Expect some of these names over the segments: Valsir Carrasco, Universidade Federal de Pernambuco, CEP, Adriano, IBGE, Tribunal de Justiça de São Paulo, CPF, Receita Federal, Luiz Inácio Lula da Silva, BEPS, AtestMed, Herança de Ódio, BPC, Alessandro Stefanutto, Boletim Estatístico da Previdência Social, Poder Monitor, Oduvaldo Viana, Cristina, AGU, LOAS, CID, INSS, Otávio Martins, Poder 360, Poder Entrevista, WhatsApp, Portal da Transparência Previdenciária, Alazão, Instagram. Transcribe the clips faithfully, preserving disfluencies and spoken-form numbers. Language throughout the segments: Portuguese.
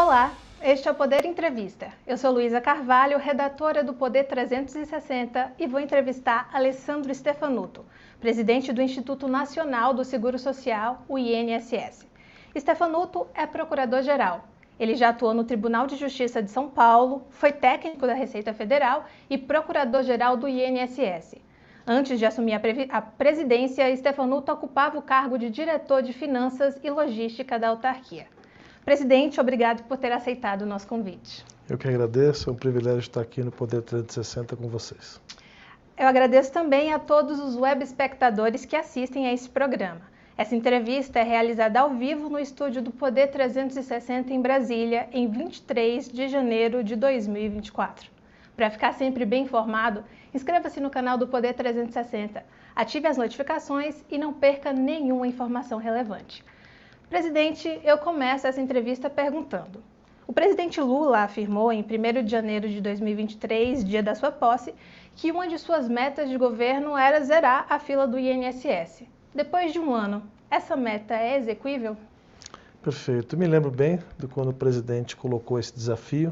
Olá, este é o Poder Entrevista. Eu sou Luísa Carvalho, redatora do Poder trezentos e sessenta, e vou entrevistar Alessandro Stefanutto, presidente do Instituto Nacional do Seguro Social, o I N S S. Stefanutto é procurador-geral. Ele já atuou no Tribunal de Justiça de São Paulo, foi técnico da Receita Federal e procurador-geral do I N S S. Antes de assumir a, a presidência, Stefanutto ocupava o cargo de diretor de Finanças e Logística da autarquia. Presidente, obrigado por ter aceitado o nosso convite. Eu que agradeço, é um privilégio estar aqui no Poder trezentos e sessenta com vocês. Eu agradeço também a todos os web espectadores que assistem a esse programa. Essa entrevista é realizada ao vivo no estúdio do Poder trezentos e sessenta em Brasília, em vinte e três de janeiro de dois mil e vinte e quatro. Para ficar sempre bem informado, inscreva-se no canal do Poder trezentos e sessenta, ative as notificações e não perca nenhuma informação relevante. Presidente, eu começo essa entrevista perguntando. O presidente Lula afirmou em primeiro de janeiro de dois mil e vinte e três, dia da sua posse, que uma de suas metas de governo era zerar a fila do I N S S. Depois de um ano, essa meta é execuível? Perfeito. Me lembro bem de quando o presidente colocou esse desafio.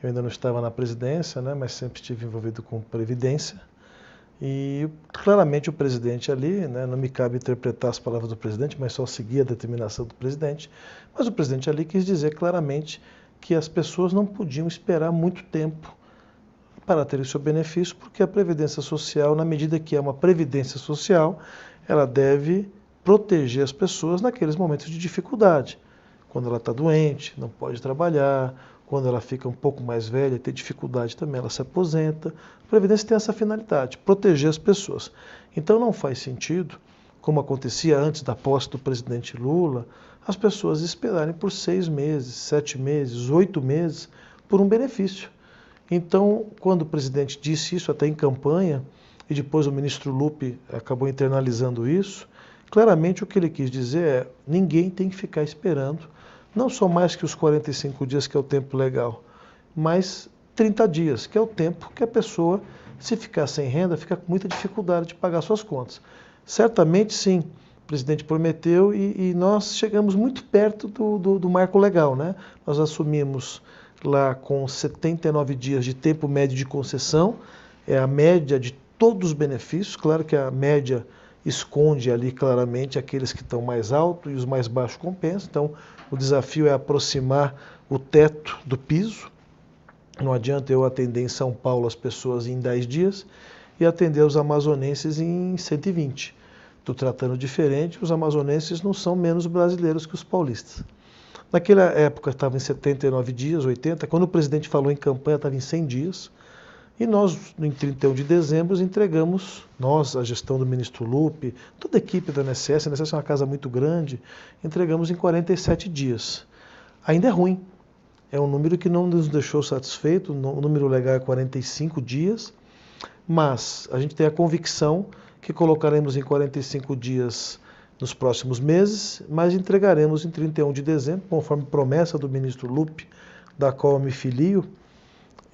Eu ainda não estava na presidência, né, mas sempre estive envolvido com previdência. E claramente o presidente ali, né, não me cabe interpretar as palavras do presidente, mas só seguir a determinação do presidente, mas o presidente ali quis dizer claramente que as pessoas não podiam esperar muito tempo para terem o seu benefício, porque a Previdência Social, na medida que é uma Previdência Social, ela deve proteger as pessoas naqueles momentos de dificuldade, quando ela está doente, não pode trabalhar, quando ela fica um pouco mais velha e tem dificuldade também, ela se aposenta. A Previdência tem essa finalidade, proteger as pessoas. Então não faz sentido, como acontecia antes da posse do presidente Lula, as pessoas esperarem por seis meses, sete meses, oito meses, por um benefício. Então, quando o presidente disse isso até em campanha, e depois o ministro Lupi acabou internalizando isso, claramente o que ele quis dizer é, ninguém tem que ficar esperando, não só mais que os quarenta e cinco dias, que é o tempo legal, mas trinta dias, que é o tempo que a pessoa, se ficar sem renda, fica com muita dificuldade de pagar suas contas. Certamente sim, o presidente prometeu e, e nós chegamos muito perto do, do, do marco legal, né? Nós assumimos lá com setenta e nove dias de tempo médio de concessão, é a média de todos os benefícios, claro que a média esconde ali claramente aqueles que estão mais altos e os mais baixos compensam. Então, o desafio é aproximar o teto do piso. Não adianta eu atender em São Paulo as pessoas em dez dias e atender os amazonenses em cento e vinte. Estou tratando diferente, os amazonenses não são menos brasileiros que os paulistas. Naquela época estava em setenta e nove dias, oitenta, quando o presidente falou em campanha estava em cem dias. E nós, em trinta e um de dezembro, entregamos, nós, a gestão do ministro Lupi, toda a equipe da N S S, a N S S é uma casa muito grande, entregamos em quarenta e sete dias. Ainda é ruim, é um número que não nos deixou satisfeito, o número legal é quarenta e cinco dias, mas a gente tem a convicção que colocaremos em quarenta e cinco dias nos próximos meses, mas entregaremos em trinta e um de dezembro, conforme promessa do ministro Lupi, da qual eu me filio,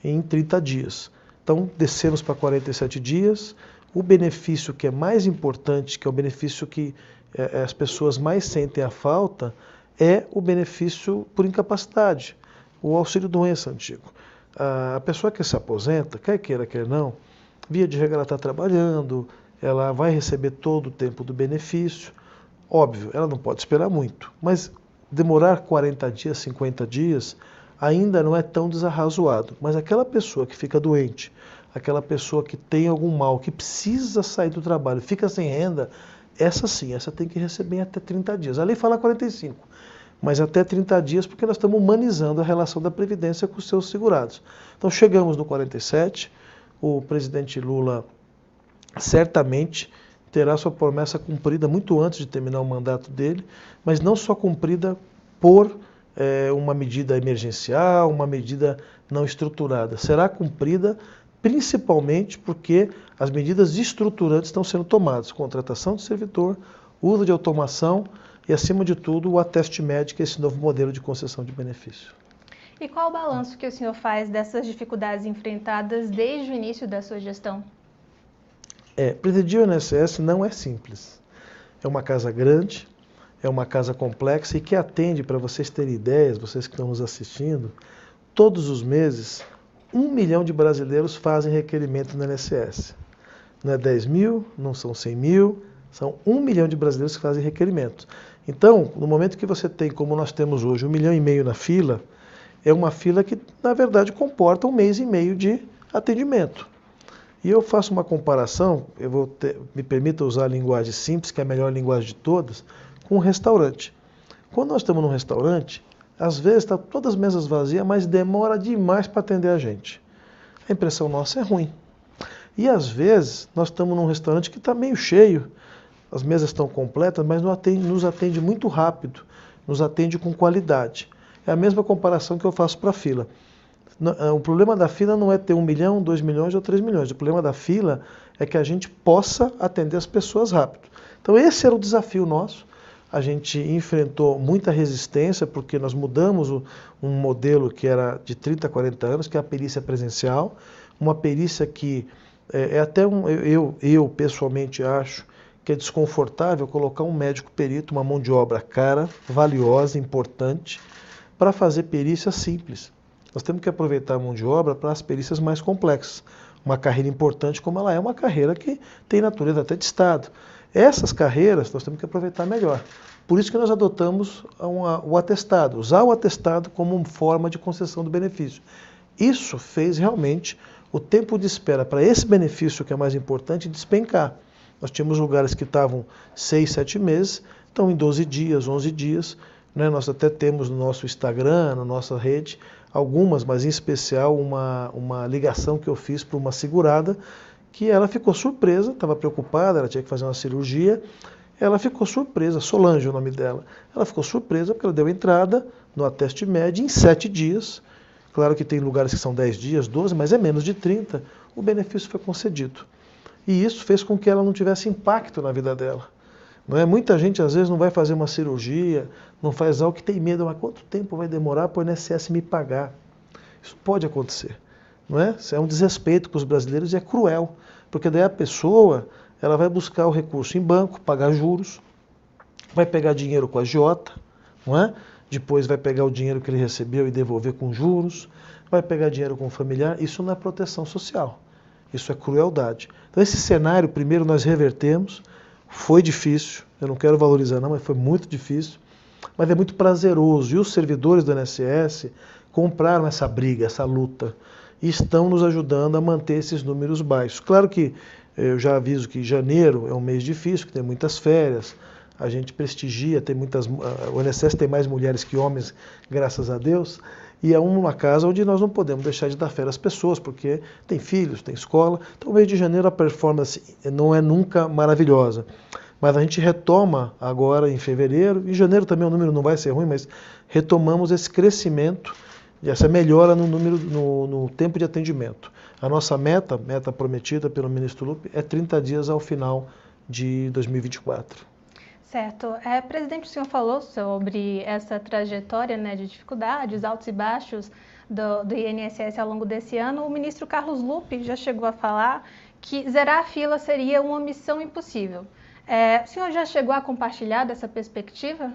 em trinta dias. Então, descemos para quarenta e sete dias. O benefício que é mais importante, que é o benefício que eh, as pessoas mais sentem a falta, é o benefício por incapacidade, o auxílio-doença antigo. A pessoa que se aposenta, quer queira, quer não, via de regra ela está trabalhando, ela vai receber todo o tempo do benefício. Óbvio, ela não pode esperar muito, mas demorar quarenta dias, cinquenta dias... ainda não é tão desarrazoado, mas aquela pessoa que fica doente, aquela pessoa que tem algum mal, que precisa sair do trabalho, fica sem renda, essa sim, essa tem que receber até trinta dias. A lei fala quarenta e cinco, mas até trinta dias, porque nós estamos humanizando a relação da Previdência com os seus segurados. Então chegamos no quarenta e sete, o presidente Lula certamente terá sua promessa cumprida muito antes de terminar o mandato dele, mas não só cumprida por É uma medida emergencial, uma medida não estruturada. Será cumprida principalmente porque as medidas estruturantes estão sendo tomadas. Contratação de servidor, uso de automação e, acima de tudo, o AtestMed, que é esse novo modelo de concessão de benefício. E qual o balanço que o senhor faz dessas dificuldades enfrentadas desde o início da sua gestão? É, presidir o I N S S não é simples. É uma casa grande. é uma casa complexa e que atende, para vocês terem ideias, vocês que estão nos assistindo, todos os meses, um milhão de brasileiros fazem requerimento no I N S S. Não é dez mil, não são cem mil, são um milhão de brasileiros que fazem requerimento. Então, no momento que você tem, como nós temos hoje, um milhão e meio na fila, é uma fila que, na verdade, comporta um mês e meio de atendimento. E eu faço uma comparação, eu vou ter, me permita usar a linguagem simples, que é a melhor linguagem de todas, com um restaurante. Quando nós estamos num restaurante, às vezes está todas as mesas vazias, mas demora demais para atender a gente. A impressão nossa é ruim. E às vezes nós estamos num restaurante que está meio cheio, as mesas estão completas, mas não atende, nos atende muito rápido, nos atende com qualidade. É a mesma comparação que eu faço para a fila. O problema da fila não é ter um milhão, dois milhões ou três milhões. O problema da fila é que a gente possa atender as pessoas rápido. Então esse era o desafio nosso. A gente enfrentou muita resistência porque nós mudamos um modelo que era de trinta, quarenta anos, que é a perícia presencial. Uma perícia que é até um... Eu, eu pessoalmente acho que é desconfortável colocar um médico perito, uma mão de obra cara, valiosa, importante, para fazer perícia simples. Nós temos que aproveitar a mão de obra para as perícias mais complexas. Uma carreira importante como ela é, uma carreira que tem natureza até de Estado. Essas carreiras nós temos que aproveitar melhor. Por isso que nós adotamos uma, o atestado, usar o atestado como uma forma de concessão do benefício. Isso fez realmente o tempo de espera para esse benefício, que é mais importante, despencar. Nós tínhamos lugares que estavam seis, sete meses, então em doze dias, onze dias, né? Nós até temos no nosso Instagram, na nossa rede, algumas, mas em especial uma, uma ligação que eu fiz para uma segurada, que ela ficou surpresa, estava preocupada, ela tinha que fazer uma cirurgia, ela ficou surpresa, Solange é o nome dela, ela ficou surpresa porque ela deu entrada no AtestMed em sete dias, claro que tem lugares que são dez dias, doze, mas é menos de trinta, o benefício foi concedido. E isso fez com que ela não tivesse impacto na vida dela. Não é? Muita gente, às vezes, não vai fazer uma cirurgia, não faz algo que tem medo. Mas quanto tempo vai demorar para o I N S S me pagar? Isso pode acontecer. Não é? Isso é um desrespeito com os brasileiros e é cruel. Porque daí a pessoa ela vai buscar o recurso em banco, pagar juros, vai pegar dinheiro com a agiota, não é? Depois vai pegar o dinheiro que ele recebeu e devolver com juros, vai pegar dinheiro com o familiar. Isso não é proteção social. Isso é crueldade. Então esse cenário, primeiro, nós revertemos. Foi difícil, eu não quero valorizar não, mas foi muito difícil, mas é muito prazeroso. E os servidores do I N S S compraram essa briga, essa luta, e estão nos ajudando a manter esses números baixos. Claro que eu já aviso que janeiro é um mês difícil, que tem muitas férias, a gente prestigia, tem muitas, o I N S S tem mais mulheres que homens, graças a Deus, e é uma casa onde nós não podemos deixar de dar férias às pessoas, porque tem filhos, tem escola. Então, no mês de janeiro, a performance não é nunca maravilhosa. Mas a gente retoma agora em fevereiro, em janeiro também o número não vai ser ruim, mas retomamos esse crescimento, essa melhora no, número, no, no tempo de atendimento. A nossa meta, meta prometida pelo ministro Lupi, é trinta dias ao final de dois mil e vinte e quatro. Certo. É, presidente, o senhor falou sobre essa trajetória, né, de dificuldades, altos e baixos do, do I N S S ao longo desse ano. O ministro Carlos Lupi já chegou a falar que zerar a fila seria uma missão impossível. É, o senhor já chegou a compartilhar dessa perspectiva?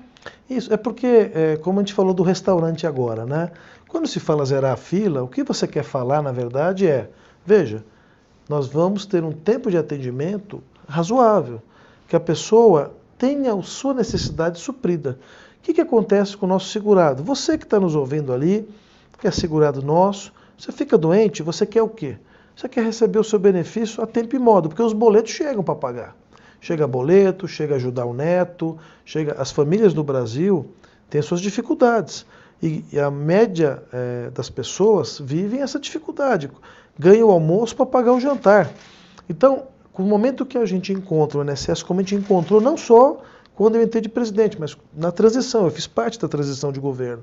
Isso, é porque, é, como a gente falou do restaurante agora, né? Quando se fala zerar a fila, o que você quer falar, na verdade, é, veja, nós vamos ter um tempo de atendimento razoável, que a pessoa tenha a sua necessidade suprida. O que, que acontece com o nosso segurado? Você que está nos ouvindo ali, que é segurado nosso, você fica doente, você quer o quê? Você quer receber o seu benefício a tempo e modo, porque os boletos chegam para pagar. Chega boleto, chega ajudar o neto, chega... As famílias no Brasil têm suas dificuldades. E a média é, das pessoas vivem essa dificuldade. Ganha o almoço para pagar o jantar. Então, no momento que a gente encontra o I N S S, como a gente encontrou não só quando eu entrei de presidente, mas na transição, eu fiz parte da transição de governo.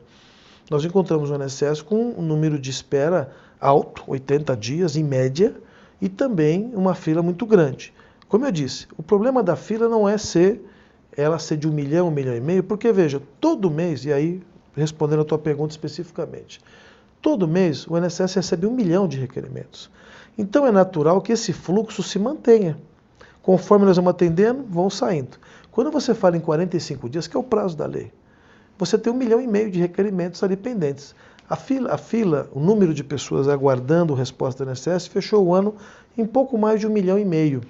Nós encontramos o I N S S com um número de espera alto, oitenta dias em média, e também uma fila muito grande. Como eu disse, o problema da fila não é ser, ela ser de um milhão, um milhão e meio, porque veja, todo mês, e aí respondendo a tua pergunta especificamente, todo mês o I N S S recebe um milhão de requerimentos. Então é natural que esse fluxo se mantenha. Conforme nós vamos atendendo, vão saindo. Quando você fala em quarenta e cinco dias, que é o prazo da lei, você tem um milhão e meio de requerimentos ali pendentes. A fila, a fila, o número de pessoas aguardando resposta da I N S S fechou o ano em pouco mais de um milhão e meio.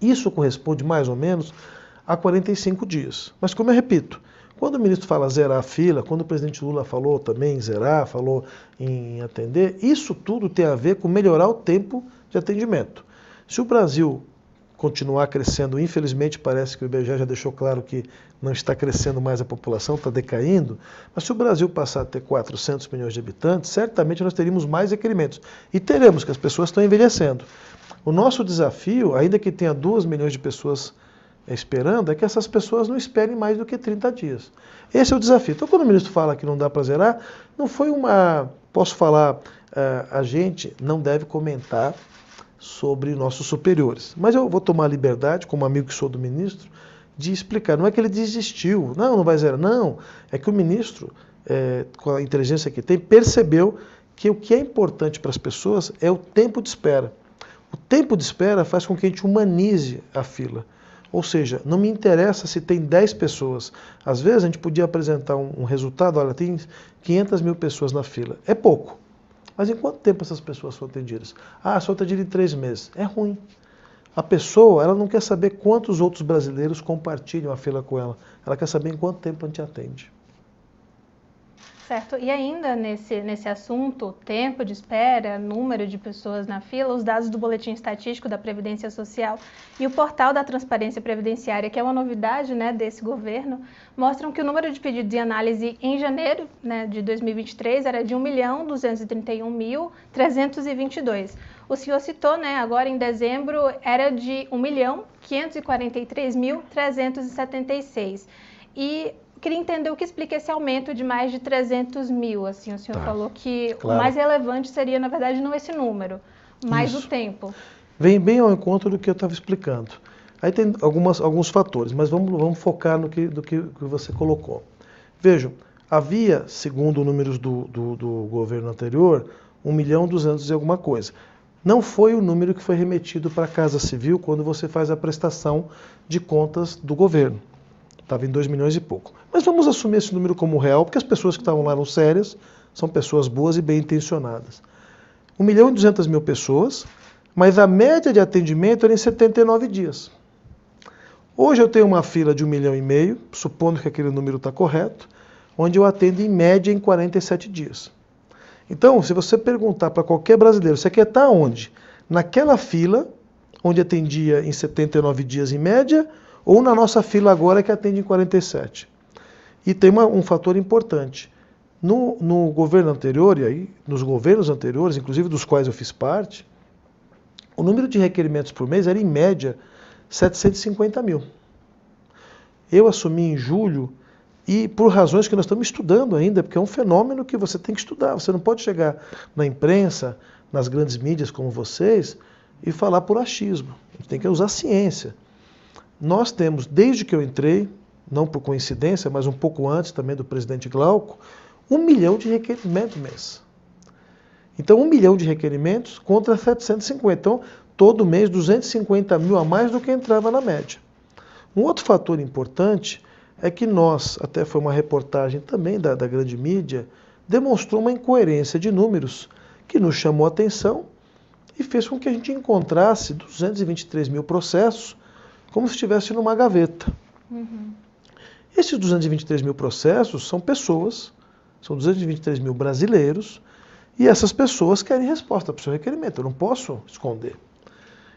Isso corresponde mais ou menos a quarenta e cinco dias. Mas como eu repito, quando o ministro fala zerar a fila, quando o presidente Lula falou também em zerar, falou em atender, isso tudo tem a ver com melhorar o tempo de atendimento. Se o Brasil continuar crescendo, infelizmente parece que o I B G E já deixou claro que não está crescendo mais a população, está decaindo, mas se o Brasil passar a ter quatrocentos milhões de habitantes, certamente nós teríamos mais requerimentos. E teremos, que as pessoas estão envelhecendo. O nosso desafio, ainda que tenha dois milhões de pessoas esperando, é que essas pessoas não esperem mais do que trinta dias. Esse é o desafio. Então, quando o ministro fala que não dá para zerar, não foi uma... Posso falar, a gente não deve comentar sobre nossos superiores. Mas eu vou tomar a liberdade, como amigo que sou do ministro, de explicar. Não é que ele desistiu. Não, não vai zerar. Não, é que o ministro, é, com a inteligência que tem, percebeu que o que é importante para as pessoas é o tempo de espera. O tempo de espera faz com que a gente humanize a fila. Ou seja, não me interessa se tem dez pessoas. Às vezes a gente podia apresentar um, um resultado, olha, tem quinhentas mil pessoas na fila. É pouco. Mas em quanto tempo essas pessoas são atendidas? Ah, só atendida em três meses. É ruim. A pessoa, ela não quer saber quantos outros brasileiros compartilham a fila com ela. Ela quer saber em quanto tempo a gente atende. Certo. E ainda nesse, nesse assunto, tempo de espera, número de pessoas na fila, os dados do Boletim Estatístico da Previdência Social e o Portal da Transparência Previdenciária, que é uma novidade, né, desse governo, mostram que o número de pedidos de análise em janeiro, né, de dois mil e vinte e três era de um milhão duzentos e trinta e um mil trezentos e vinte e dois. O senhor citou, né, agora em dezembro, era de um milhão quinhentos e quarenta e três mil trezentos e setenta e seis. E... queria entender o que explica esse aumento de mais de trezentos mil, assim, o senhor tá. falou que claro. O mais relevante seria, na verdade, não esse número, mas Isso. o tempo. Vem bem ao encontro do que eu estava explicando. Aí tem algumas, alguns fatores, mas vamos, vamos focar no que, do que, que você colocou. Vejam, havia, segundo números do, do, do governo anterior, um milhão e duzentos e alguma coisa. Não foi o número que foi remetido para a Casa Civil quando você faz a prestação de contas do governo. Estava em dois milhões e pouco. Mas vamos assumir esse número como real, porque as pessoas que estavam lá eram sérias, são pessoas boas e bem intencionadas. um milhão e duzentas mil pessoas, mas a média de atendimento era em setenta e nove dias. Hoje eu tenho uma fila de um milhão e meio, supondo que aquele número está correto, onde eu atendo em média em quarenta e sete dias. Então, se você perguntar para qualquer brasileiro, você quer estar onde? Naquela fila, onde atendia em setenta e nove dias em média, ou na nossa fila agora que atende em quarenta e sete. E tem uma, um fator importante. No, no governo anterior, e aí nos governos anteriores, inclusive dos quais eu fiz parte, o número de requerimentos por mês era, em média, setecentos e cinquenta mil. Eu assumi em julho, e por razões que nós estamos estudando ainda, porque é um fenômeno que você tem que estudar. Você não pode chegar na imprensa, nas grandes mídias como vocês, e falar por achismo. A gente tem que usar ciência. Nós temos, desde que eu entrei, não por coincidência, mas um pouco antes também do presidente Glauco, um milhão de requerimentos mês. Então, um milhão de requerimentos contra setecentos e cinquenta. Então, todo mês, duzentos e cinquenta mil a mais do que entrava na média. Um outro fator importante é que nós, até foi uma reportagem também da, da grande mídia, demonstrou uma incoerência de números que nos chamou a atenção e fez com que a gente encontrasse duzentos e vinte e três mil processos como se estivesse numa gaveta. Uhum. Esses duzentos e vinte e três mil processos são pessoas, são duzentos e vinte e três mil brasileiros, e essas pessoas querem resposta para o seu requerimento. Eu não posso esconder.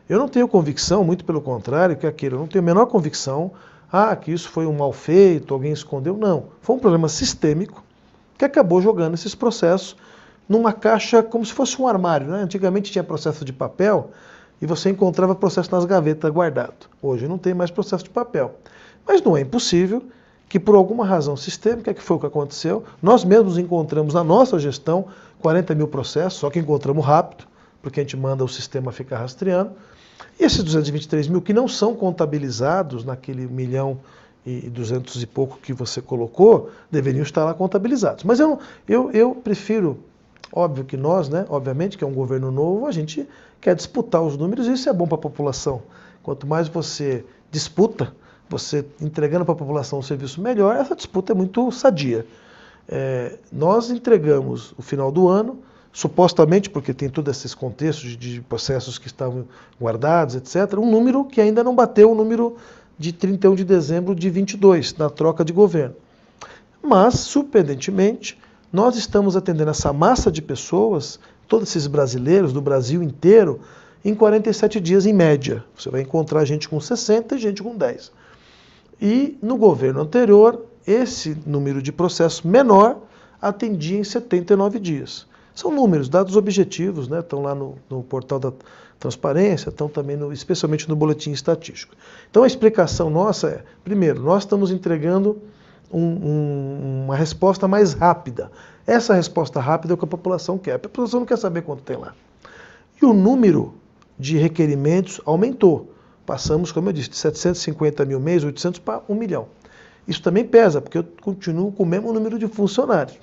Eu não tenho convicção, muito pelo contrário, que aquilo, eu não tenho a menor convicção, ah, que isso foi um mal feito, alguém escondeu. Não, foi um problema sistêmico que acabou jogando esses processos numa caixa como se fosse um armário, né? Antigamente tinha processo de papel, e você encontrava processo nas gavetas guardado. Hoje não tem mais processo de papel. Mas não é impossível que, por alguma razão sistêmica, que foi o que aconteceu, nós mesmos encontramos na nossa gestão quarenta mil processos, só que encontramos rápido, porque a gente manda o sistema ficar rastreando. E esses duzentos e vinte e três mil que não são contabilizados naquele milhão e duzentos e pouco que você colocou, deveriam estar lá contabilizados. Mas eu, eu, eu prefiro... Óbvio que nós, né, obviamente, que é um governo novo, a gente quer disputar os números e isso é bom para a população. Quanto mais você disputa, você entregando para a população um serviço melhor, essa disputa é muito sadia. É, nós entregamos o final do ano, supostamente, porque tem todos esses contextos de, de processos que estavam guardados, etcétera, um número que ainda não bateu o número de trinta e um de dezembro de vinte e dois, na troca de governo. Mas, surpreendentemente, nós estamos atendendo essa massa de pessoas, todos esses brasileiros do Brasil inteiro, em quarenta e sete dias em média. Você vai encontrar gente com sessenta e gente com dez. E no governo anterior, esse número de processos menor atendia em setenta e nove dias. São números, dados objetivos, né? Estão lá no, no Portal da Transparência, estão também, no, especialmente no Boletim Estatístico. Então a explicação nossa é, primeiro, nós estamos entregando um, um, uma resposta mais rápida. Essa resposta rápida é o que a população quer. A população não quer saber quanto tem lá. E o número de requerimentos aumentou. Passamos, como eu disse, de setecentos e cinquenta mil mês, oitocentos para um milhão. Isso também pesa, porque eu continuo com o mesmo número de funcionários.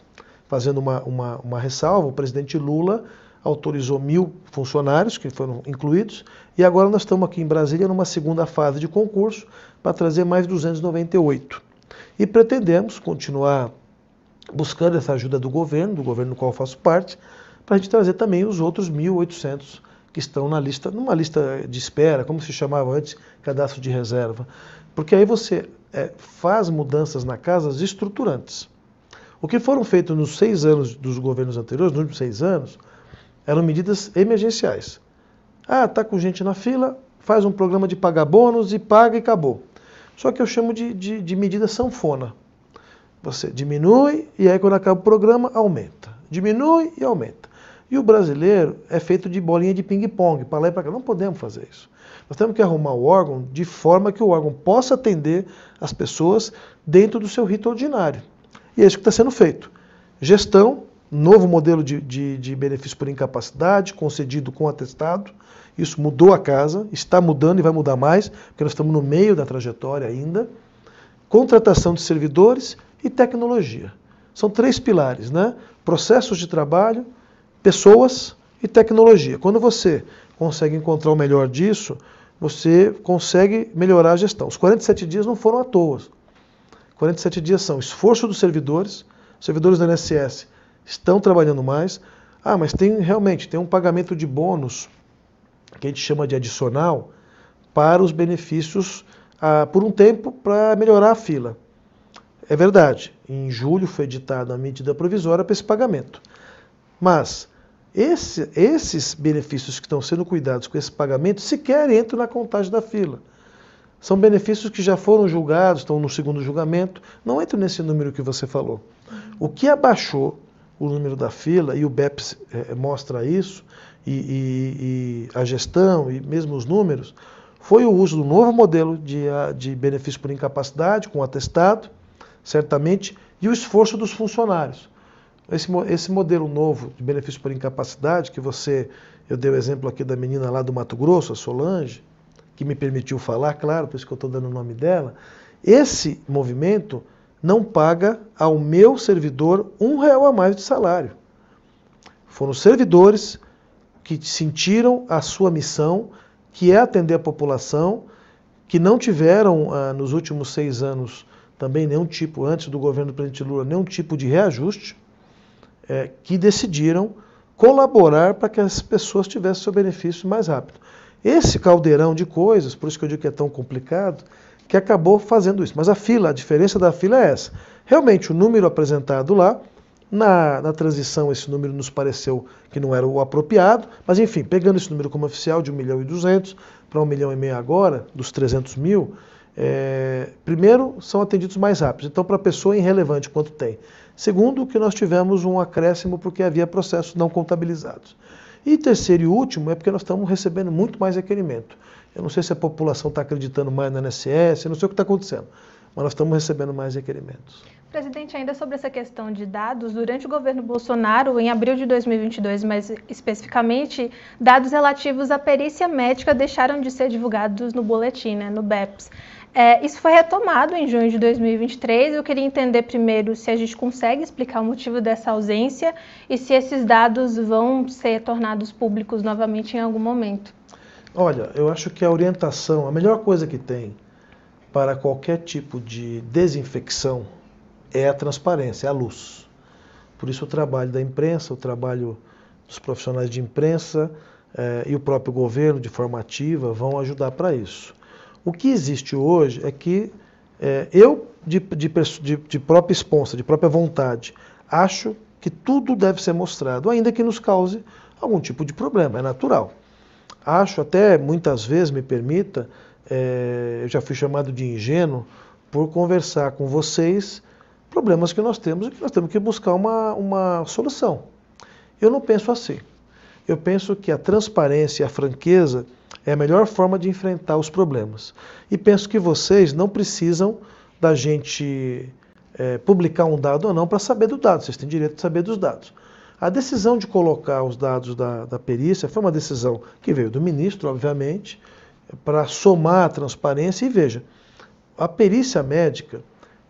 Fazendo uma, uma, uma ressalva, o presidente Lula autorizou mil funcionários que foram incluídos, e agora nós estamos aqui em Brasília numa segunda fase de concurso para trazer mais duzentos e noventa e oito. E pretendemos continuar buscando essa ajuda do governo, do governo do qual eu faço parte, para a gente trazer também os outros mil e oitocentos que estão na lista, numa lista de espera, como se chamava antes, cadastro de reserva. Porque aí você é, faz mudanças na casa estruturantes. O que foram feitos nos seis anos dos governos anteriores, nos últimos seis anos, eram medidas emergenciais. Ah, está com gente na fila, faz um programa de pagar bônus e paga e acabou. Só que eu chamo de, de, de medida sanfona. Você diminui e aí quando acaba o programa, aumenta. Diminui e aumenta. E o brasileiro é feito de bolinha de ping-pong, para lá e para cá. Não podemos fazer isso. Nós temos que arrumar o órgão de forma que o órgão possa atender as pessoas dentro do seu rito ordinário. E é isso que está sendo feito. Gestão, novo modelo de, de, de benefício por incapacidade, concedido com atestado. Isso mudou a casa, está mudando e vai mudar mais, porque nós estamos no meio da trajetória ainda. Contratação de servidores e tecnologia. São três pilares, né? Processos de trabalho, pessoas e tecnologia. Quando você consegue encontrar o melhor disso, você consegue melhorar a gestão. Os quarenta e sete dias não foram à toa. quarenta e sete dias são esforço dos servidores, os servidores do I N S S estão trabalhando mais. Ah, mas tem realmente tem um pagamento de bônus, que a gente chama de adicional, para os benefícios ah, por um tempo para melhorar a fila. É verdade, em julho foi editada a medida provisória para esse pagamento. Mas esse, esses benefícios que estão sendo cuidados com esse pagamento sequer entram na contagem da fila. São benefícios que já foram julgados, estão no segundo julgamento, não entram nesse número que você falou. O que abaixou o número da fila, e o B E P S é, mostra isso, e, e, e a gestão, e mesmo os números, foi o uso do novo modelo de, de benefício por incapacidade, com atestado, certamente, e o esforço dos funcionários. Esse, esse modelo novo de benefício por incapacidade, que você, eu dei o exemplo aqui da menina lá do Mato Grosso, a Solange, que me permitiu falar, claro, por isso que eu estou dando o nome dela, esse movimento não paga ao meu servidor um real a mais de salário. Foram os servidores que sentiram a sua missão, que é atender a população, que não tiveram ah, nos últimos seis anos também nenhum tipo, antes do governo do presidente Lula, nenhum tipo de reajuste, é, que decidiram colaborar para que as pessoas tivessem seu benefício mais rápido. Esse caldeirão de coisas, por isso que eu digo que é tão complicado, que acabou fazendo isso. Mas a fila, a diferença da fila é essa. Realmente, o número apresentado lá, na, na transição esse número nos pareceu que não era o apropriado, mas enfim, pegando esse número como oficial de um milhão e duzentos para um milhão e meio agora, dos trezentos mil, É, primeiro, são atendidos mais rápidos, então para a pessoa é irrelevante quanto tem. Segundo, que nós tivemos um acréscimo porque havia processos não contabilizados. E terceiro e último é porque nós estamos recebendo muito mais requerimento. Eu não sei se a população está acreditando mais no I N S S, eu não sei o que está acontecendo, mas nós estamos recebendo mais requerimentos. Presidente, ainda sobre essa questão de dados, durante o governo Bolsonaro, em abril de dois mil e vinte e dois, mais especificamente, dados relativos à perícia médica deixaram de ser divulgados no boletim, né, no B E P S. É, isso foi retomado em junho de dois mil e vinte e três. Eu queria entender primeiro se a gente consegue explicar o motivo dessa ausência e se esses dados vão ser tornados públicos novamente em algum momento. Olha, eu acho que a orientação, a melhor coisa que tem para qualquer tipo de desinfecção é a transparência, é a luz. Por isso o trabalho da imprensa, o trabalho dos profissionais de imprensa eh, e o próprio governo de forma ativa vão ajudar para isso. O que existe hoje é que eh, eu, de, de, de, de própria esponsa, de própria vontade, acho que tudo deve ser mostrado, ainda que nos cause algum tipo de problema, é natural. Acho até, muitas vezes, me permita, eh, eu já fui chamado de ingênuo por conversar com vocês problemas que nós temos e que nós temos que buscar uma, uma solução. Eu não penso assim. Eu penso que a transparência e a franqueza é a melhor forma de enfrentar os problemas. E penso que vocês não precisam da gente é, publicar um dado ou não para saber do dado. Vocês têm direito de saber dos dados. A decisão de colocar os dados da, da perícia foi uma decisão que veio do ministro, obviamente, para somar a transparência. E veja, a perícia médica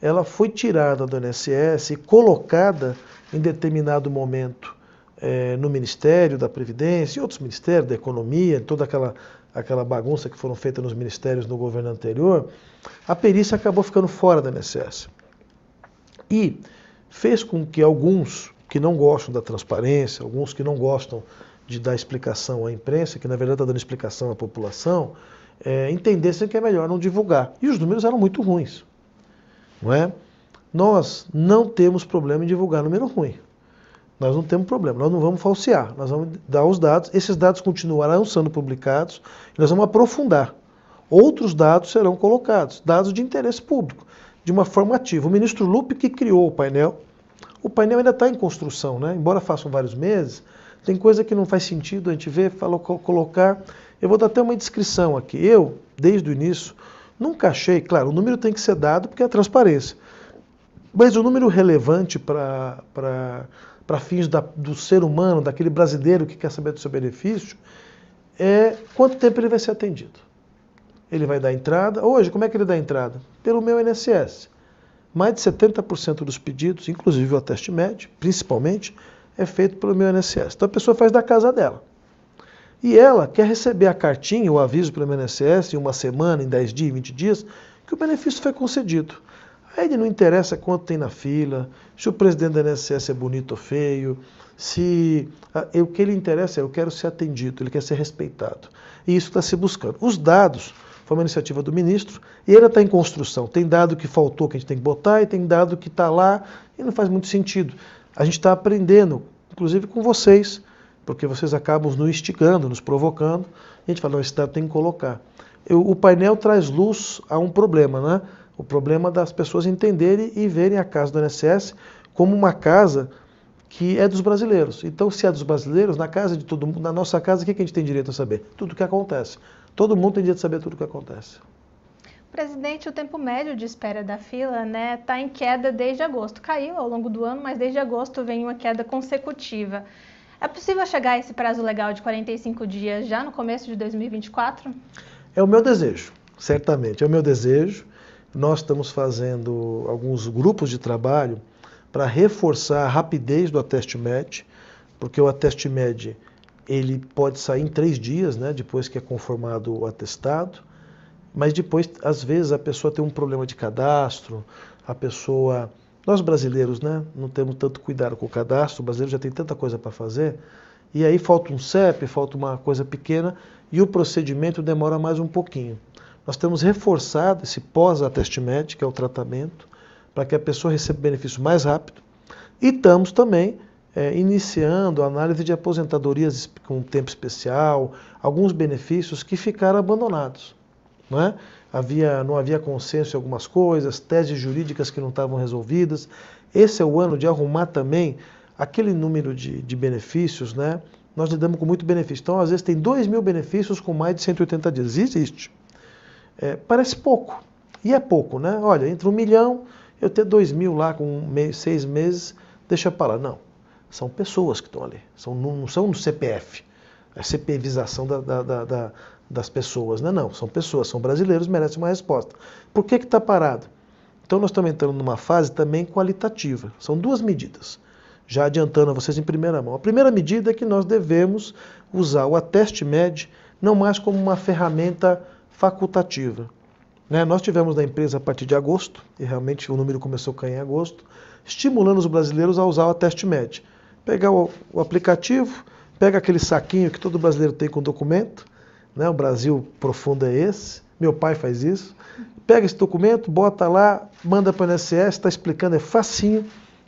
ela foi tirada do I N S S e colocada em determinado momento É, no Ministério da Previdência e outros ministérios, da Economia, toda aquela, aquela bagunça que foram feita nos ministérios no governo anterior, a perícia acabou ficando fora da I N S S. E fez com que alguns que não gostam da transparência, alguns que não gostam de dar explicação à imprensa, que na verdade está dando explicação à população, é, entendessem que é melhor não divulgar. E os números eram muito ruins. Não é? Nós não temos problema em divulgar número ruim. Nós não temos problema, nós não vamos falsear, nós vamos dar os dados, esses dados continuarão sendo publicados, e nós vamos aprofundar. Outros dados serão colocados, dados de interesse público, de uma forma ativa. O ministro Lupi que criou o painel, o painel ainda está em construção, né? Embora façam vários meses, tem coisa que não faz sentido a gente ver, falou, colocar. Eu vou dar até uma descrição aqui. Eu, desde o início, nunca achei, claro, o número tem que ser dado porque é transparência, mas o número relevante para... para para fins da, do ser humano, daquele brasileiro que quer saber do seu benefício, é quanto tempo ele vai ser atendido. Ele vai dar entrada. Hoje, como é que ele dá entrada? Pelo meu I N S S. Mais de setenta por cento dos pedidos, inclusive o AtestMed, principalmente, é feito pelo meu I N S S. Então a pessoa faz da casa dela. E ela quer receber a cartinha, o aviso pelo meu I N S S, em uma semana, em dez dias, em vinte dias, que o benefício foi concedido. Aí ele não interessa quanto tem na fila, se o presidente da I N S S é bonito ou feio, se o que ele interessa é eu quero ser atendido, ele quer ser respeitado. E isso está se buscando. Os dados, foi uma iniciativa do ministro, e ele está em construção. Tem dado que faltou, que a gente tem que botar, e tem dado que está lá, e não faz muito sentido. A gente está aprendendo, inclusive com vocês, porque vocês acabam nos instigando, nos provocando, e a gente fala, não, esse dado tem que colocar. Eu, o painel traz luz a um problema, né? O problema das pessoas entenderem e verem a casa do I N S S como uma casa que é dos brasileiros. Então, se é dos brasileiros, na casa de todo mundo, na nossa casa, o que a gente tem direito a saber? Tudo o que acontece. Todo mundo tem direito a saber tudo o que acontece. Presidente, o tempo médio de espera da fila, né, está em queda desde agosto. Caiu ao longo do ano, mas desde agosto vem uma queda consecutiva. É possível chegar a esse prazo legal de quarenta e cinco dias já no começo de dois mil e vinte e quatro? É o meu desejo, certamente. É o meu desejo. Nós estamos fazendo alguns grupos de trabalho para reforçar a rapidez do AtestMed, porque o AtestMed ele pode sair em três dias, né, depois que é conformado o atestado, mas depois, às vezes, a pessoa tem um problema de cadastro, a pessoa... Nós brasileiros, né, não temos tanto cuidado com o cadastro, o brasileiro já tem tanta coisa para fazer, e aí falta um C E P, falta uma coisa pequena, e o procedimento demora mais um pouquinho. Nós temos reforçado esse pós-AtestMed, que é o tratamento, para que a pessoa receba benefício mais rápido. E estamos também é, iniciando a análise de aposentadorias com tempo especial, alguns benefícios que ficaram abandonados. Não é? Havia, não havia consenso em algumas coisas, teses jurídicas que não estavam resolvidas. Esse é o ano de arrumar também aquele número de, de benefícios, né? Nós lidamos com muito benefício. Então, às vezes, tem dois mil benefícios com mais de cento e oitenta dias. Existe. É, parece pouco, e é pouco, né? Olha, entre um milhão, eu ter dois mil lá com um mês, seis meses, deixa para lá. Não, são pessoas que estão ali, são, não são no C P F, a C P F ização da, da, da, da, das pessoas, né? Não, são pessoas, são brasileiros, merecem uma resposta. Por que que está parado? Então nós estamos entrando numa fase também qualitativa, são duas medidas, já adiantando a vocês em primeira mão. A primeira medida é que nós devemos usar o AtestMed não mais como uma ferramenta facultativa, Né? Nós tivemos na empresa a partir de agosto, e realmente o número começou a cair em agosto, estimulando os brasileiros a usar o AtestMed. Pegar o, o aplicativo, pega aquele saquinho que todo brasileiro tem com documento, né? O Brasil profundo é esse, meu pai faz isso, pega esse documento, bota lá, manda para o I N S S, está explicando, é facinho,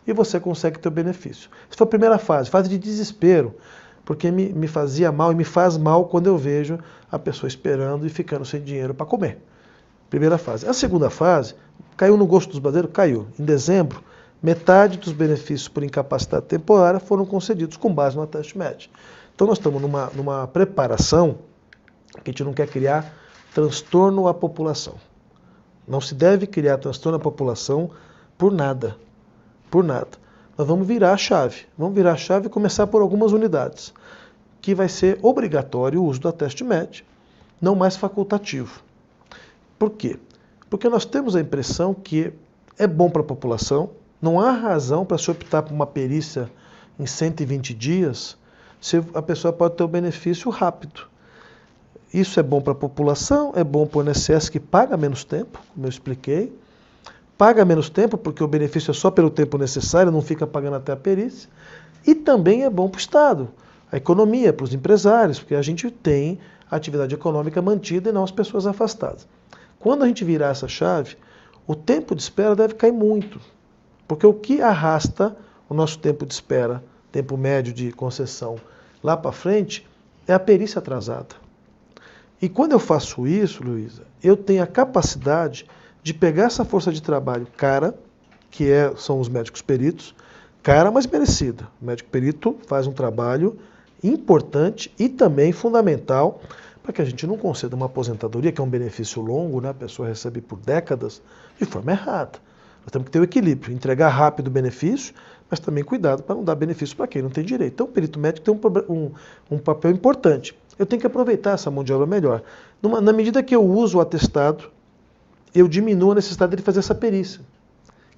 e você consegue ter o benefício. Essa foi a primeira fase, fase de desespero, porque me, me fazia mal e me faz mal quando eu vejo a pessoa esperando e ficando sem dinheiro para comer. Primeira fase. A segunda fase, caiu no gosto dos brasileiros? Caiu. Em dezembro, metade dos benefícios por incapacidade temporária foram concedidos com base no AtestMed. Então nós estamos numa, numa preparação que a gente não quer criar transtorno à população. Não se deve criar transtorno à população por nada. Por nada. Nós vamos virar a chave. Vamos virar a chave e começar por algumas unidades, que vai ser obrigatório o uso do AtestMed, não mais facultativo. Por quê? Porque nós temos a impressão que é bom para a população, não há razão para se optar por uma perícia em cento e vinte dias, se a pessoa pode ter o benefício rápido. Isso é bom para a população, é bom para o I N S S, que paga menos tempo, como eu expliquei. Paga menos tempo, porque o benefício é só pelo tempo necessário, não fica pagando até a perícia. E também é bom para o Estado, a economia, para os empresários, porque a gente tem a atividade econômica mantida e não as pessoas afastadas. Quando a gente virar essa chave, o tempo de espera deve cair muito, porque o que arrasta o nosso tempo de espera, tempo médio de concessão lá para frente, é a perícia atrasada. E quando eu faço isso, Luísa, eu tenho a capacidade de pegar essa força de trabalho cara, que é, são os médicos peritos, cara, mas merecida. O médico perito faz um trabalho importante e também fundamental para que a gente não conceda uma aposentadoria, que é um benefício longo, né? A pessoa recebe por décadas, de forma errada. Nós temos que ter o equilíbrio, entregar rápido o benefício, mas também cuidado para não dar benefício para quem não tem direito. Então o perito médico tem um, um, um papel importante. Eu tenho que aproveitar essa mão de obra melhor. Numa, na medida que eu uso o atestado, eu diminuo a necessidade de fazer essa perícia,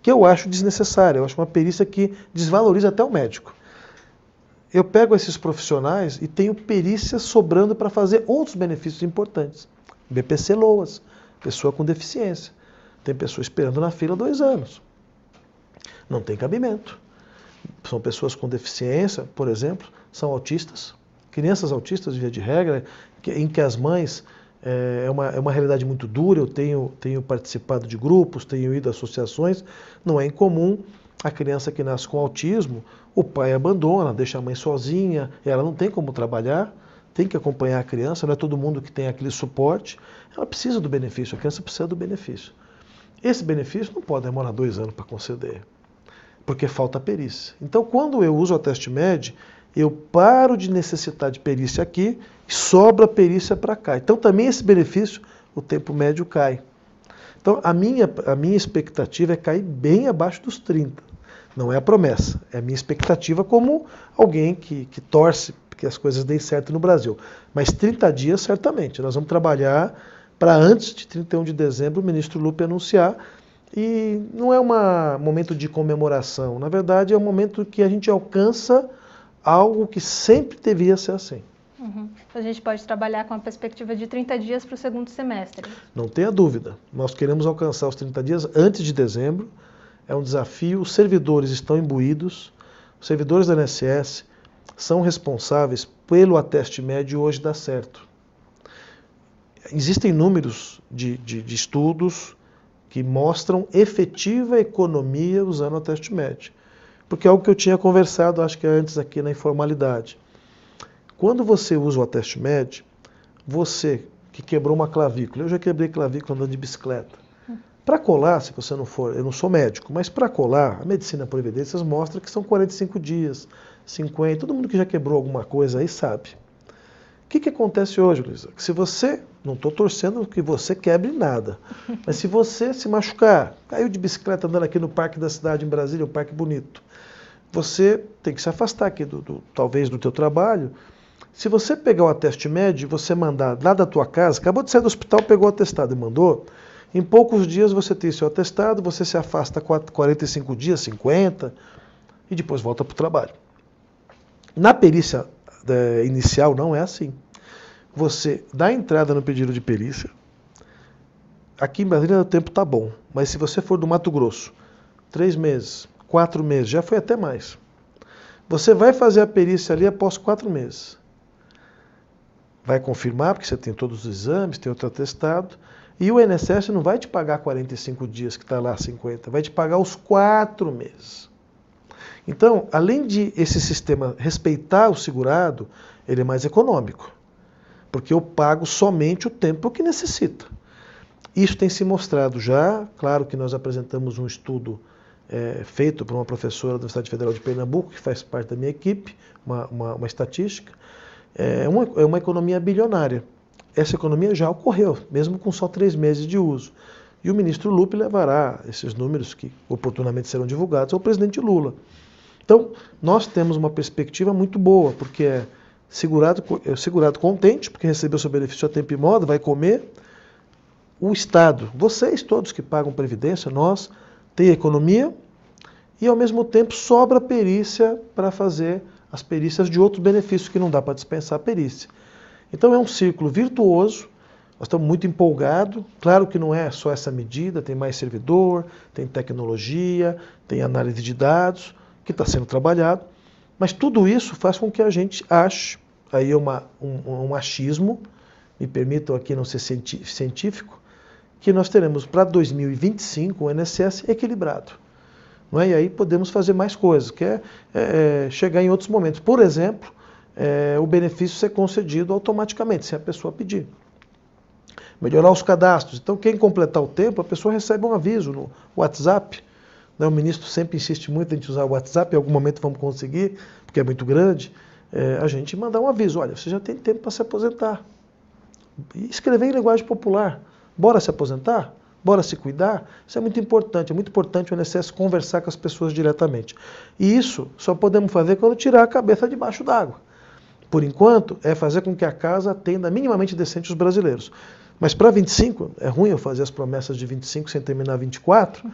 que eu acho desnecessária, eu acho uma perícia que desvaloriza até o médico. Eu pego esses profissionais e tenho perícias sobrando para fazer outros benefícios importantes. B P C, LOAS, pessoa com deficiência. Tem pessoa esperando na fila dois anos. Não tem cabimento. São pessoas com deficiência, por exemplo, são autistas. Crianças autistas, via de regra, em que as mães... É uma, é uma realidade muito dura, eu tenho, tenho participado de grupos, tenho ido a associações, não é incomum a criança que nasce com autismo, o pai abandona, deixa a mãe sozinha, ela não tem como trabalhar, tem que acompanhar a criança, não é todo mundo que tem aquele suporte, ela precisa do benefício, a criança precisa do benefício. Esse benefício não pode demorar dois anos para conceder, porque falta perícia. Então quando eu uso o AtestMed, eu paro de necessitar de perícia aqui e sobra perícia para cá. Então também esse benefício, o tempo médio cai. Então a minha, a minha expectativa é cair bem abaixo dos trinta. Não é a promessa, é a minha expectativa como alguém que, que torce que as coisas deem certo no Brasil. Mas trinta dias certamente, nós vamos trabalhar para antes de trinta e um de dezembro o ministro Lupi anunciar. E não é um momento de comemoração, na verdade é um momento que a gente alcança algo que sempre devia ser assim. Uhum. Então a gente pode trabalhar com a perspectiva de trinta dias para o segundo semestre. Não tenha dúvida. Nós queremos alcançar os trinta dias antes de dezembro. É um desafio. Os servidores estão imbuídos. Os servidores da I N S S são responsáveis pelo AtestMed hoje dar certo. Existem números de, de, de estudos que mostram efetiva economia usando o AtestMed. Porque é algo que eu tinha conversado, acho que antes aqui na informalidade. Quando você usa o AtestMed, você que quebrou uma clavícula, eu já quebrei clavícula andando de bicicleta. Para colar, se você não for, eu não sou médico, mas para colar, a medicina previdências mostra que são quarenta e cinco dias, cinquenta, todo mundo que já quebrou alguma coisa aí sabe. O que, que acontece hoje, Luísa? Que se você, não estou torcendo que você quebre nada, mas se você se machucar, caiu de bicicleta andando aqui no Parque da Cidade em Brasília, um parque bonito, você tem que se afastar aqui, do, do, talvez, do teu trabalho. Se você pegar o AtestMed, você mandar lá da tua casa, acabou de sair do hospital, pegou o atestado e mandou, em poucos dias você tem seu atestado, você se afasta quarenta e cinco dias, cinquenta, e depois volta para o trabalho. Na perícia é, inicial não é assim. Você dá entrada no pedido de perícia, aqui em Brasília o tempo está bom, mas se você for do Mato Grosso, três meses, quatro meses, já foi até mais. Você vai fazer a perícia ali após quatro meses. Vai confirmar, porque você tem todos os exames, tem outro atestado, e o I N S S não vai te pagar quarenta e cinco dias, que está lá cinquenta, vai te pagar os quatro meses. Então, além de esse sistema respeitar o segurado, ele é mais econômico, porque eu pago somente o tempo que necessita. Isso tem se mostrado já, claro que nós apresentamos um estudo é, feito por uma professora da Universidade Federal de Pernambuco, que faz parte da minha equipe, uma, uma, uma estatística, é uma, é uma economia bilionária. Essa economia já ocorreu, mesmo com só três meses de uso. E o ministro Lupi levará esses números, que oportunamente serão divulgados, ao presidente Lula. Então, nós temos uma perspectiva muito boa, porque é segurado, é segurado contente, porque recebeu seu benefício a tempo e modo, vai comer. O Estado, vocês todos que pagam previdência, nós, tem economia e, ao mesmo tempo, sobra perícia para fazer as perícias de outros benefícios que não dá para dispensar a perícia. Então, é um círculo virtuoso. Nós estamos muito empolgados, claro que não é só essa medida, tem mais servidor, tem tecnologia, tem análise de dados, que está sendo trabalhado, mas tudo isso faz com que a gente ache, aí é uma, um, um achismo, me permitam aqui não ser científico, que nós teremos para dois mil e vinte e cinco o I N S S equilibrado. Não é? E aí podemos fazer mais coisas, que é, é chegar em outros momentos. Por exemplo, é, o benefício ser concedido automaticamente, sem a pessoa pedir. Melhorar os cadastros. Então, quem completar o tempo, a pessoa recebe um aviso no WhatsApp. O ministro sempre insiste muito em usar o WhatsApp, em algum momento vamos conseguir, porque é muito grande, a gente mandar um aviso. Olha, você já tem tempo para se aposentar. E escrever em linguagem popular. Bora se aposentar? Bora se cuidar? Isso é muito importante. É muito importante o I N S S conversar com as pessoas diretamente. E isso só podemos fazer quando tirar a cabeça debaixo d'água. Por enquanto, é fazer com que a casa atenda minimamente decente os brasileiros. Mas para vinte e cinco, é ruim eu fazer as promessas de vinte e cinco sem terminar vinte e quatro,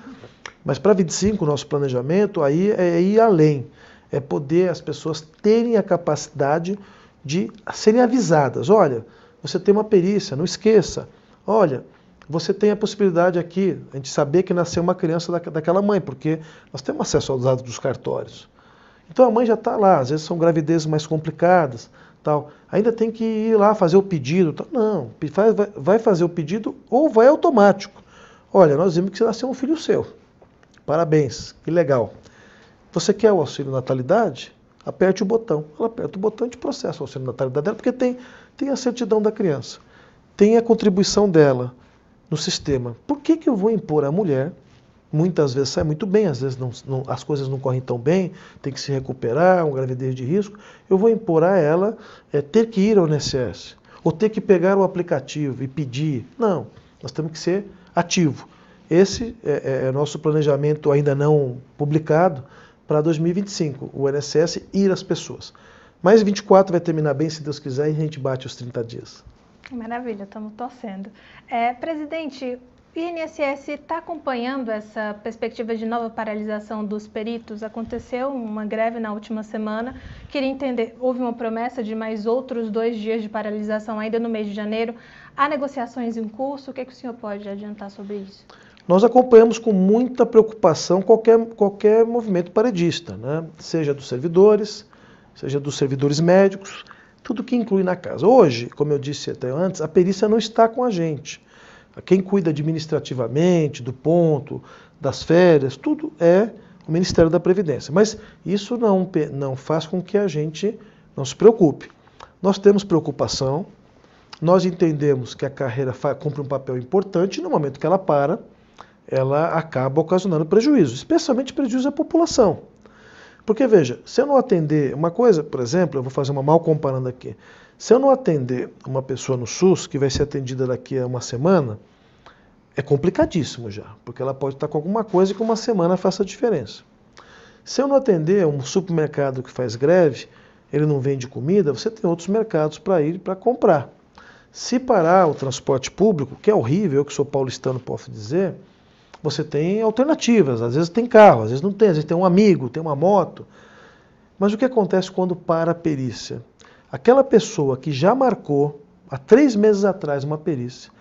mas para vinte e cinco o nosso planejamento aí é ir além, é poder as pessoas terem a capacidade de serem avisadas. Olha, você tem uma perícia, não esqueça. Olha, você tem a possibilidade aqui, a gente saber que nasceu uma criança daquela mãe, porque nós temos acesso aos dados dos cartórios. Então a mãe já está lá, às vezes são gravidezes mais complicadas, tal. Ainda tem que ir lá fazer o pedido. Tal. Não, vai fazer o pedido ou vai automático. Olha, nós vimos que você nasceu um filho seu. Parabéns, que legal. Você quer o auxílio natalidade? Aperte o botão. Ela aperta o botão e te processa o auxílio natalidade dela, porque tem, tem a certidão da criança, tem a contribuição dela no sistema. Por que que eu vou impor à mulher? Muitas vezes sai muito bem, às vezes não, não, as coisas não correm tão bem, tem que se recuperar, uma gravidez de risco. Eu vou impor a ela é, ter que ir ao I N S S, ou ter que pegar o aplicativo e pedir. Não, nós temos que ser ativo. Esse é o é, nosso planejamento ainda não publicado para dois mil e vinte e cinco, o I N S S ir às pessoas. Mas vinte e quatro vai terminar bem, se Deus quiser, e a gente bate os trinta dias. Maravilha, estamos torcendo. É, presidente... O I N S S está acompanhando essa perspectiva de nova paralisação dos peritos? Aconteceu uma greve na última semana. Queria entender, houve uma promessa de mais outros dois dias de paralisação ainda no mês de janeiro. Há negociações em curso? O que é que o senhor pode adiantar sobre isso? Nós acompanhamos com muita preocupação qualquer, qualquer movimento paredista, né? Seja dos servidores, seja dos servidores médicos, tudo que inclui na casa. Hoje, como eu disse até antes, a perícia não está com a gente. Quem cuida administrativamente, do ponto, das férias, tudo é o Ministério da Previdência. Mas isso não, não faz com que a gente não se preocupe. Nós temos preocupação, nós entendemos que a carreira cumpre um papel importante e no momento que ela para, ela acaba ocasionando prejuízo, especialmente prejuízo à população. Porque, veja, se eu não atender uma coisa, por exemplo, eu vou fazer uma mal comparando aqui, se eu não atender uma pessoa no SUS, que vai ser atendida daqui a uma semana, é complicadíssimo já, porque ela pode estar com alguma coisa e que uma semana faça diferença. Se eu não atender um supermercado que faz greve, ele não vende comida, você tem outros mercados para ir para comprar. Se parar o transporte público, que é horrível, eu que sou paulistano posso dizer, você tem alternativas, às vezes tem carro, às vezes não tem, às vezes tem um amigo, tem uma moto. Mas o que acontece quando para a perícia? Aquela pessoa que já marcou há três meses atrás uma perícia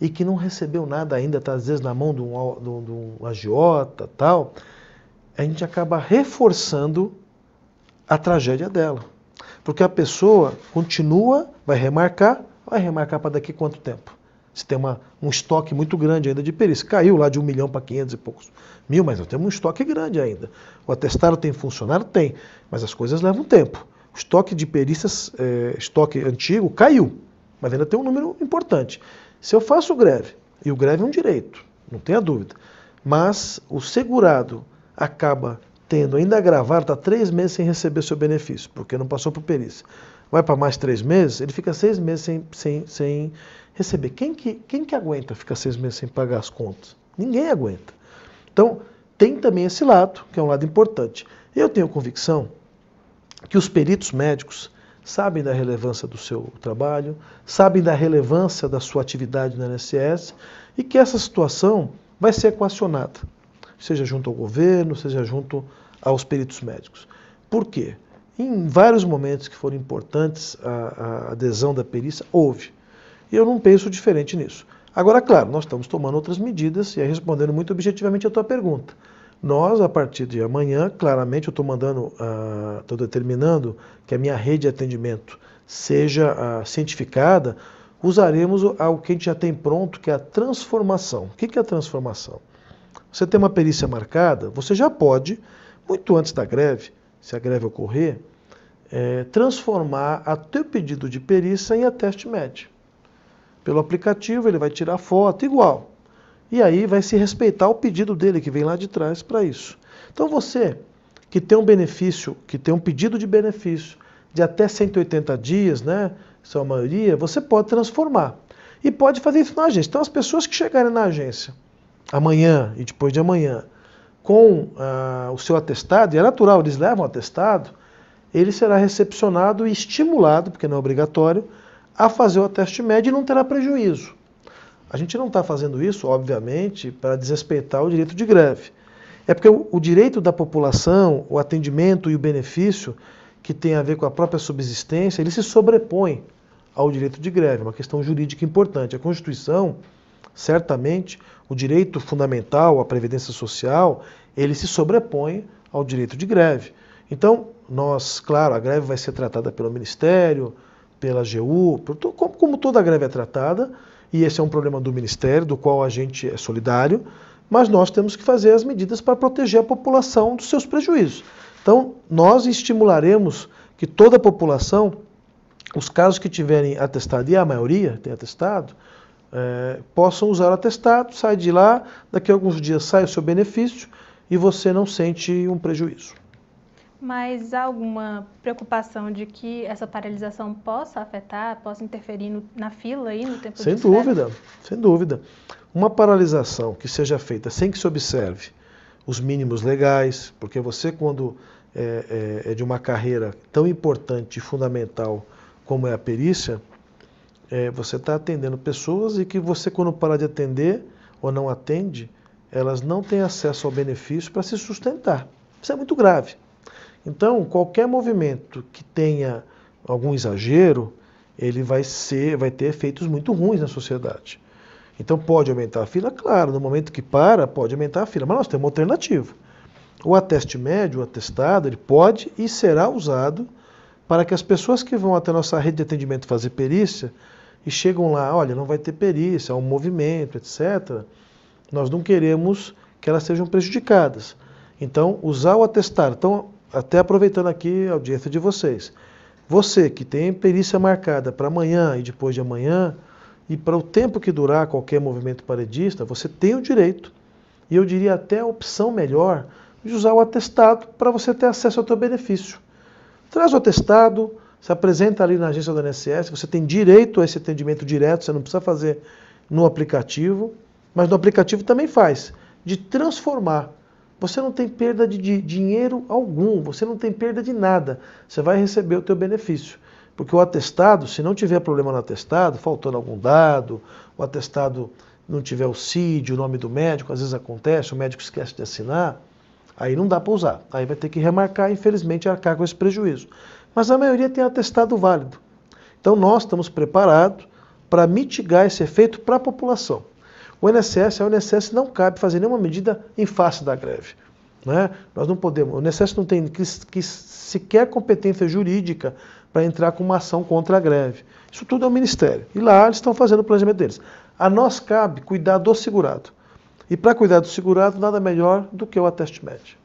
e que não recebeu nada ainda, está às vezes na mão de um, de um, de um agiota, tal, a gente acaba reforçando a tragédia dela. Porque a pessoa continua, vai remarcar, vai remarcar para daqui quanto tempo? Se tem uma, um estoque muito grande ainda de perícia. Caiu lá de um milhão para quinhentos e poucos mil, mas nós temos um estoque grande ainda. O atestado tem funcionário? Tem, mas as coisas levam tempo. O estoque de perícias, é, estoque antigo, caiu, mas ainda tem um número importante. Se eu faço greve, e o greve é um direito, não tenha dúvida, mas o segurado acaba tendo ainda agravado, está três meses sem receber seu benefício, porque não passou por perícia. Vai para mais três meses, ele fica seis meses sem, sem, sem receber. Quem que, quem que aguenta ficar seis meses sem pagar as contas? Ninguém aguenta. Então, tem também esse lado, que é um lado importante. Eu tenho convicção que os peritos médicos sabem da relevância do seu trabalho, sabem da relevância da sua atividade no I N S S e que essa situação vai ser equacionada, seja junto ao governo, seja junto aos peritos médicos. Por quê? Em vários momentos que foram importantes a, a adesão da perícia, houve. E eu não penso diferente nisso. Agora, claro, nós estamos tomando outras medidas e aí respondendo muito objetivamente a tua pergunta. Nós, a partir de amanhã, claramente eu estou mandando, estou uh, determinando que a minha rede de atendimento seja uh, cientificada, usaremos algo que a gente já tem pronto, que é a transformação. O que, que é a transformação? Você tem uma perícia marcada, você já pode, muito antes da greve, se a greve ocorrer, é, transformar o teu pedido de perícia em AtestMed. Pelo aplicativo ele vai tirar foto, igual. E aí vai se respeitar o pedido dele, que vem lá de trás para isso. Então você, que tem um benefício, que tem um pedido de benefício de até cento e oitenta dias, né, são a maioria, você pode transformar. E pode fazer isso na agência. Então as pessoas que chegarem na agência amanhã e depois de amanhã com ah, o seu atestado, e é natural, eles levam o atestado, ele será recepcionado e estimulado, porque não é obrigatório, a fazer o AtestMed e não terá prejuízo. A gente não está fazendo isso, obviamente, para desrespeitar o direito de greve. É porque o, o direito da população, o atendimento e o benefício que tem a ver com a própria subsistência, ele se sobrepõe ao direito de greve, uma questão jurídica importante. A Constituição, certamente, o direito fundamental, a Previdência Social, ele se sobrepõe ao direito de greve. Então, nós, claro, a greve vai ser tratada pelo Ministério, pela A G U, por, como, como toda greve é tratada, e esse é um problema do Ministério, do qual a gente é solidário, mas nós temos que fazer as medidas para proteger a população dos seus prejuízos. Então, nós estimularemos que toda a população, os casos que tiverem atestado, e a maioria tem atestado, é, possam usar o atestado, sai de lá, daqui a alguns dias sai o seu benefício e você não sente um prejuízo. Mas há alguma preocupação de que essa paralisação possa afetar, possa interferir no, na fila aí no tempo de espera? Sem dúvida, sem dúvida. Uma paralisação que seja feita sem que se observe os mínimos legais, porque você quando é, é, é de uma carreira tão importante e fundamental como é a perícia, é, você está atendendo pessoas e que você quando parar de atender ou não atende, elas não têm acesso ao benefício para se sustentar. Isso é muito grave. Então, qualquer movimento que tenha algum exagero, ele vai, ser, vai ter efeitos muito ruins na sociedade. Então, pode aumentar a fila? Claro, no momento que para, pode aumentar a fila. Mas nós temos uma alternativa. O AtestMed, o atestado, ele pode e será usado para que as pessoas que vão até a nossa rede de atendimento fazer perícia e chegam lá, olha, não vai ter perícia, há um movimento, etcétera. Nós não queremos que elas sejam prejudicadas. Então, usar o atestado. Então, até aproveitando aqui a audiência de vocês. Você que tem perícia marcada para amanhã e depois de amanhã, e para o tempo que durar qualquer movimento paredista, você tem o direito, e eu diria até a opção melhor, de usar o atestado para você ter acesso ao seu benefício. Traz o atestado, se apresenta ali na agência do I N S S, você tem direito a esse atendimento direto, você não precisa fazer no aplicativo, mas no aplicativo também faz, de transformar. Você não tem perda de, de dinheiro algum, você não tem perda de nada. Você vai receber o teu benefício. Porque o atestado, se não tiver problema no atestado, faltando algum dado, o atestado não tiver o C I D, o nome do médico, às vezes acontece, o médico esquece de assinar, aí não dá para usar. Aí vai ter que remarcar, infelizmente, arcar com esse prejuízo. Mas a maioria tem atestado válido. Então nós estamos preparados para mitigar esse efeito para a população. O I N S S, ao I N S S não cabe fazer nenhuma medida em face da greve. Né? Nós não podemos, o I N S S não tem que, que sequer competência jurídica para entrar com uma ação contra a greve. Isso tudo é o Ministério. E lá eles estão fazendo o planejamento deles. A nós cabe cuidar do segurado. E para cuidar do segurado, nada melhor do que o AtestMed.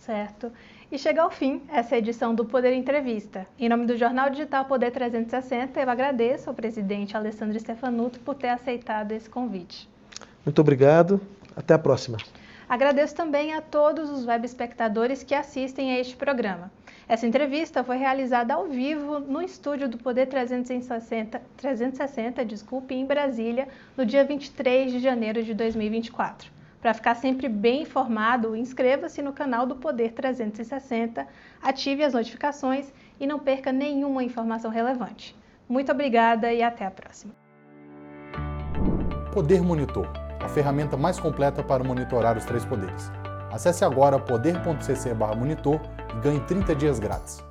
Certo. E chega ao fim essa edição do Poder Entrevista. Em nome do Jornal Digital Poder trezentos e sessenta, eu agradeço ao presidente Alessandro Stefanutto por ter aceitado esse convite. Muito obrigado. Até a próxima. Agradeço também a todos os web espectadores que assistem a este programa. Essa entrevista foi realizada ao vivo no estúdio do Poder trezentos e sessenta, trezentos e sessenta desculpe, em Brasília, no dia vinte e três de janeiro de dois mil e vinte e quatro. Para ficar sempre bem informado, inscreva-se no canal do Poder trezentos e sessenta, ative as notificações e não perca nenhuma informação relevante. Muito obrigada e até a próxima. Poder Monitor, a ferramenta mais completa para monitorar os três poderes. Acesse agora poder ponto c c barra monitor e ganhe trinta dias grátis.